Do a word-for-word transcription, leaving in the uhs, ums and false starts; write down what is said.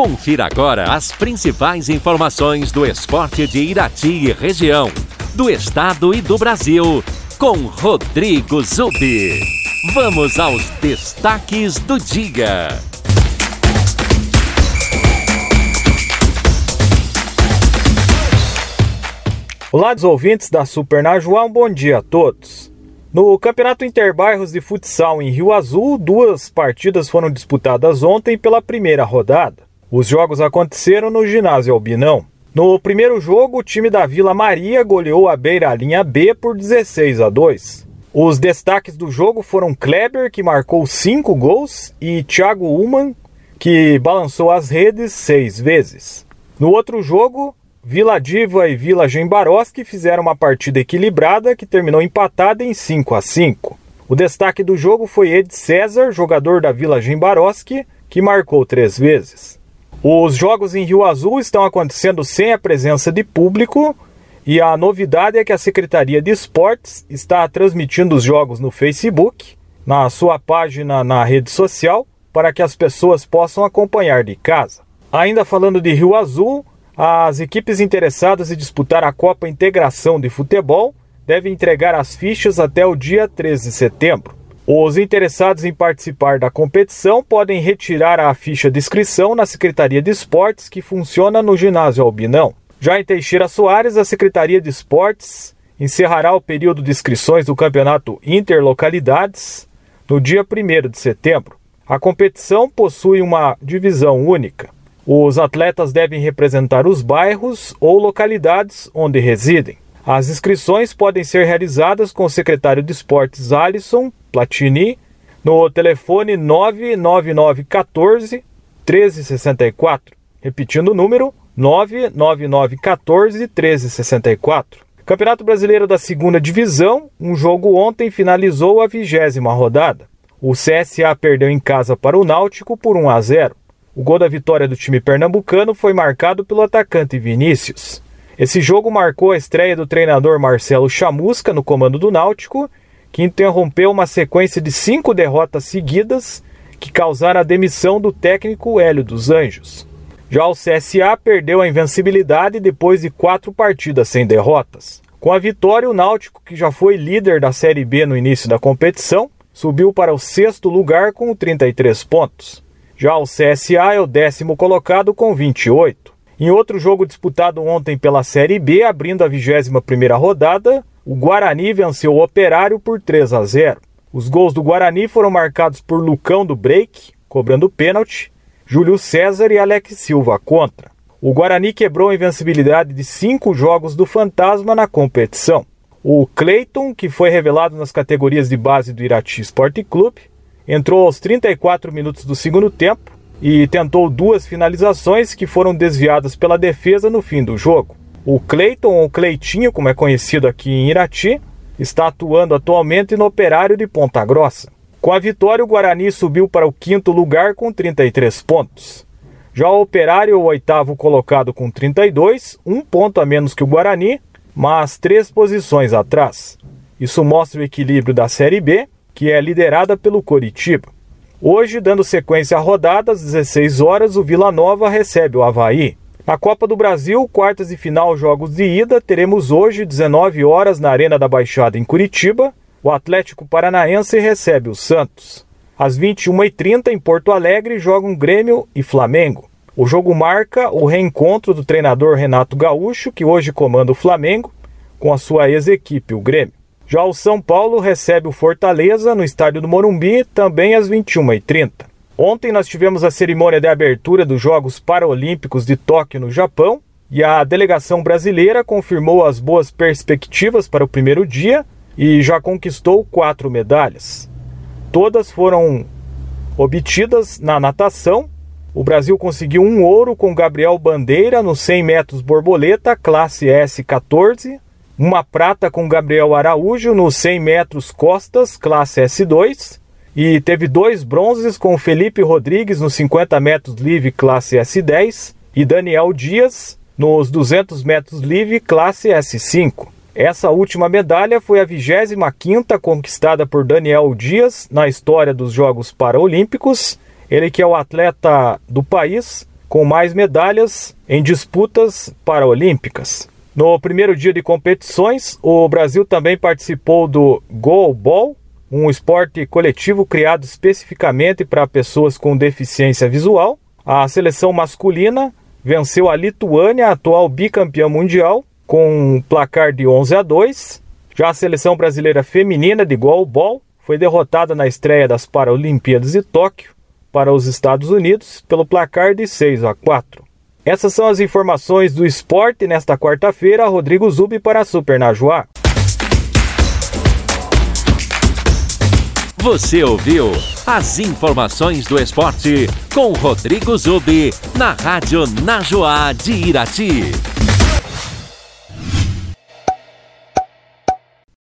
Confira agora as principais informações do esporte de Irati e região, do estado e do Brasil, com Rodrigo Zubi. Vamos aos destaques do dia. Olá, os ouvintes da Supernar, um bom dia a todos. No Campeonato Interbairros de Futsal em Rio Azul, duas partidas foram disputadas ontem pela primeira rodada. Os jogos aconteceram no Ginásio Albinão. No primeiro jogo, o time da Vila Maria goleou a Beira-Linha B por dezesseis a dois. Os destaques do jogo foram Kleber, que marcou cinco gols, e Thiago Ullmann, que balançou as redes seis vezes. No outro jogo, Vila Diva e Vila Gimbaroski fizeram uma partida equilibrada que terminou empatada em cinco a cinco. O destaque do jogo foi Ed César, jogador da Vila Gimbaroski, que marcou três vezes. Os jogos em Rio Azul estão acontecendo sem a presença de público e a novidade é que a Secretaria de Esportes está transmitindo os jogos no Facebook, na sua página na rede social, para que as pessoas possam acompanhar de casa. Ainda falando de Rio Azul, as equipes interessadas em disputar a Copa Integração de Futebol devem entregar as fichas até o dia treze de setembro. Os interessados em participar da competição podem retirar a ficha de inscrição na Secretaria de Esportes, que funciona no Ginásio Albinão. Já em Teixeira Soares, a Secretaria de Esportes encerrará o período de inscrições do Campeonato Interlocalidades no dia primeiro de setembro. A competição possui uma divisão única. Os atletas devem representar os bairros ou localidades onde residem. As inscrições podem ser realizadas com o secretário de Esportes Alisson Platini no telefone nove nove nove um quatro um três seis quatro. Repetindo o número nove nove nove um quatro um três seis quatro. Campeonato Brasileiro da Segunda Divisão, um jogo ontem finalizou a vigésima rodada. O C S A perdeu em casa para o Náutico por um a zero. O gol da vitória do time pernambucano foi marcado pelo atacante Vinícius. Esse jogo marcou a estreia do treinador Marcelo Chamusca no comando do Náutico, que interrompeu uma sequência de cinco derrotas seguidas que causaram a demissão do técnico Hélio dos Anjos. Já o C S A perdeu a invencibilidade depois de quatro partidas sem derrotas. Com a vitória, o Náutico, que já foi líder da Série B no início da competição, subiu para o sexto lugar com trinta e três pontos. Já o C S A é o décimo colocado com vinte e oito. Em outro jogo disputado ontem pela Série B, abrindo a vigésima primeira rodada, o Guarani venceu o Operário por três a zero. Os gols do Guarani foram marcados por Lucão do Break, cobrando pênalti, Júlio César e Alex Silva contra. O Guarani quebrou a invencibilidade de cinco jogos do Fantasma na competição. O Cleiton, que foi revelado nas categorias de base do Irati Sport Club, entrou aos trinta e quatro minutos do segundo tempo e tentou duas finalizações que foram desviadas pela defesa no fim do jogo. O Cleiton, ou Cleitinho, como é conhecido aqui em Irati, está atuando atualmente no Operário de Ponta Grossa. Com a vitória, o Guarani subiu para o quinto lugar com trinta e três pontos. Já o Operário, o oitavo colocado com trinta e dois, um ponto a menos que o Guarani, mas três posições atrás. Isso mostra o equilíbrio da Série B, que é liderada pelo Coritiba. Hoje, dando sequência à rodada, às dezesseis horas, o Vila Nova recebe o Avaí. Na Copa do Brasil, quartas de final, jogos de ida, teremos hoje, dezenove horas, na Arena da Baixada, em Curitiba, o Atlético Paranaense recebe o Santos. Às vinte e uma e trinta, em Porto Alegre, jogam Grêmio e Flamengo. O jogo marca o reencontro do treinador Renato Gaúcho, que hoje comanda o Flamengo, com a sua ex-equipe, o Grêmio. Já o São Paulo recebe o Fortaleza no estádio do Morumbi, também às vinte e uma e trinta. Ontem nós tivemos a cerimônia de abertura dos Jogos Paralímpicos de Tóquio, no Japão, e a delegação brasileira confirmou as boas perspectivas para o primeiro dia e já conquistou quatro medalhas. Todas foram obtidas na natação. O Brasil conseguiu um ouro com Gabriel Bandeira nos cem metros borboleta, classe S quatorze, uma prata com Gabriel Araújo nos cem metros costas, classe S dois, e teve dois bronzes com Felipe Rodrigues nos cinquenta metros livre, classe S dez, e Daniel Dias nos duzentos metros livre, classe S cinco. Essa última medalha foi a vigésima quinta conquistada por Daniel Dias na história dos Jogos Paralímpicos, ele que é o atleta do país com mais medalhas em disputas paraolímpicas. No primeiro dia de competições, o Brasil também participou do Goalball, um esporte coletivo criado especificamente para pessoas com deficiência visual. A seleção masculina venceu a Lituânia, atual bicampeã mundial, com um placar de onze a dois. Já a seleção brasileira feminina de goalball foi derrotada na estreia das Paralimpíadas de Tóquio para os Estados Unidos pelo placar de seis a quatro. Essas são as informações do esporte nesta quarta-feira. Rodrigo Zubi para a Supernar. Você ouviu as informações do esporte com Rodrigo Zubi na Rádio Najoá de Irati.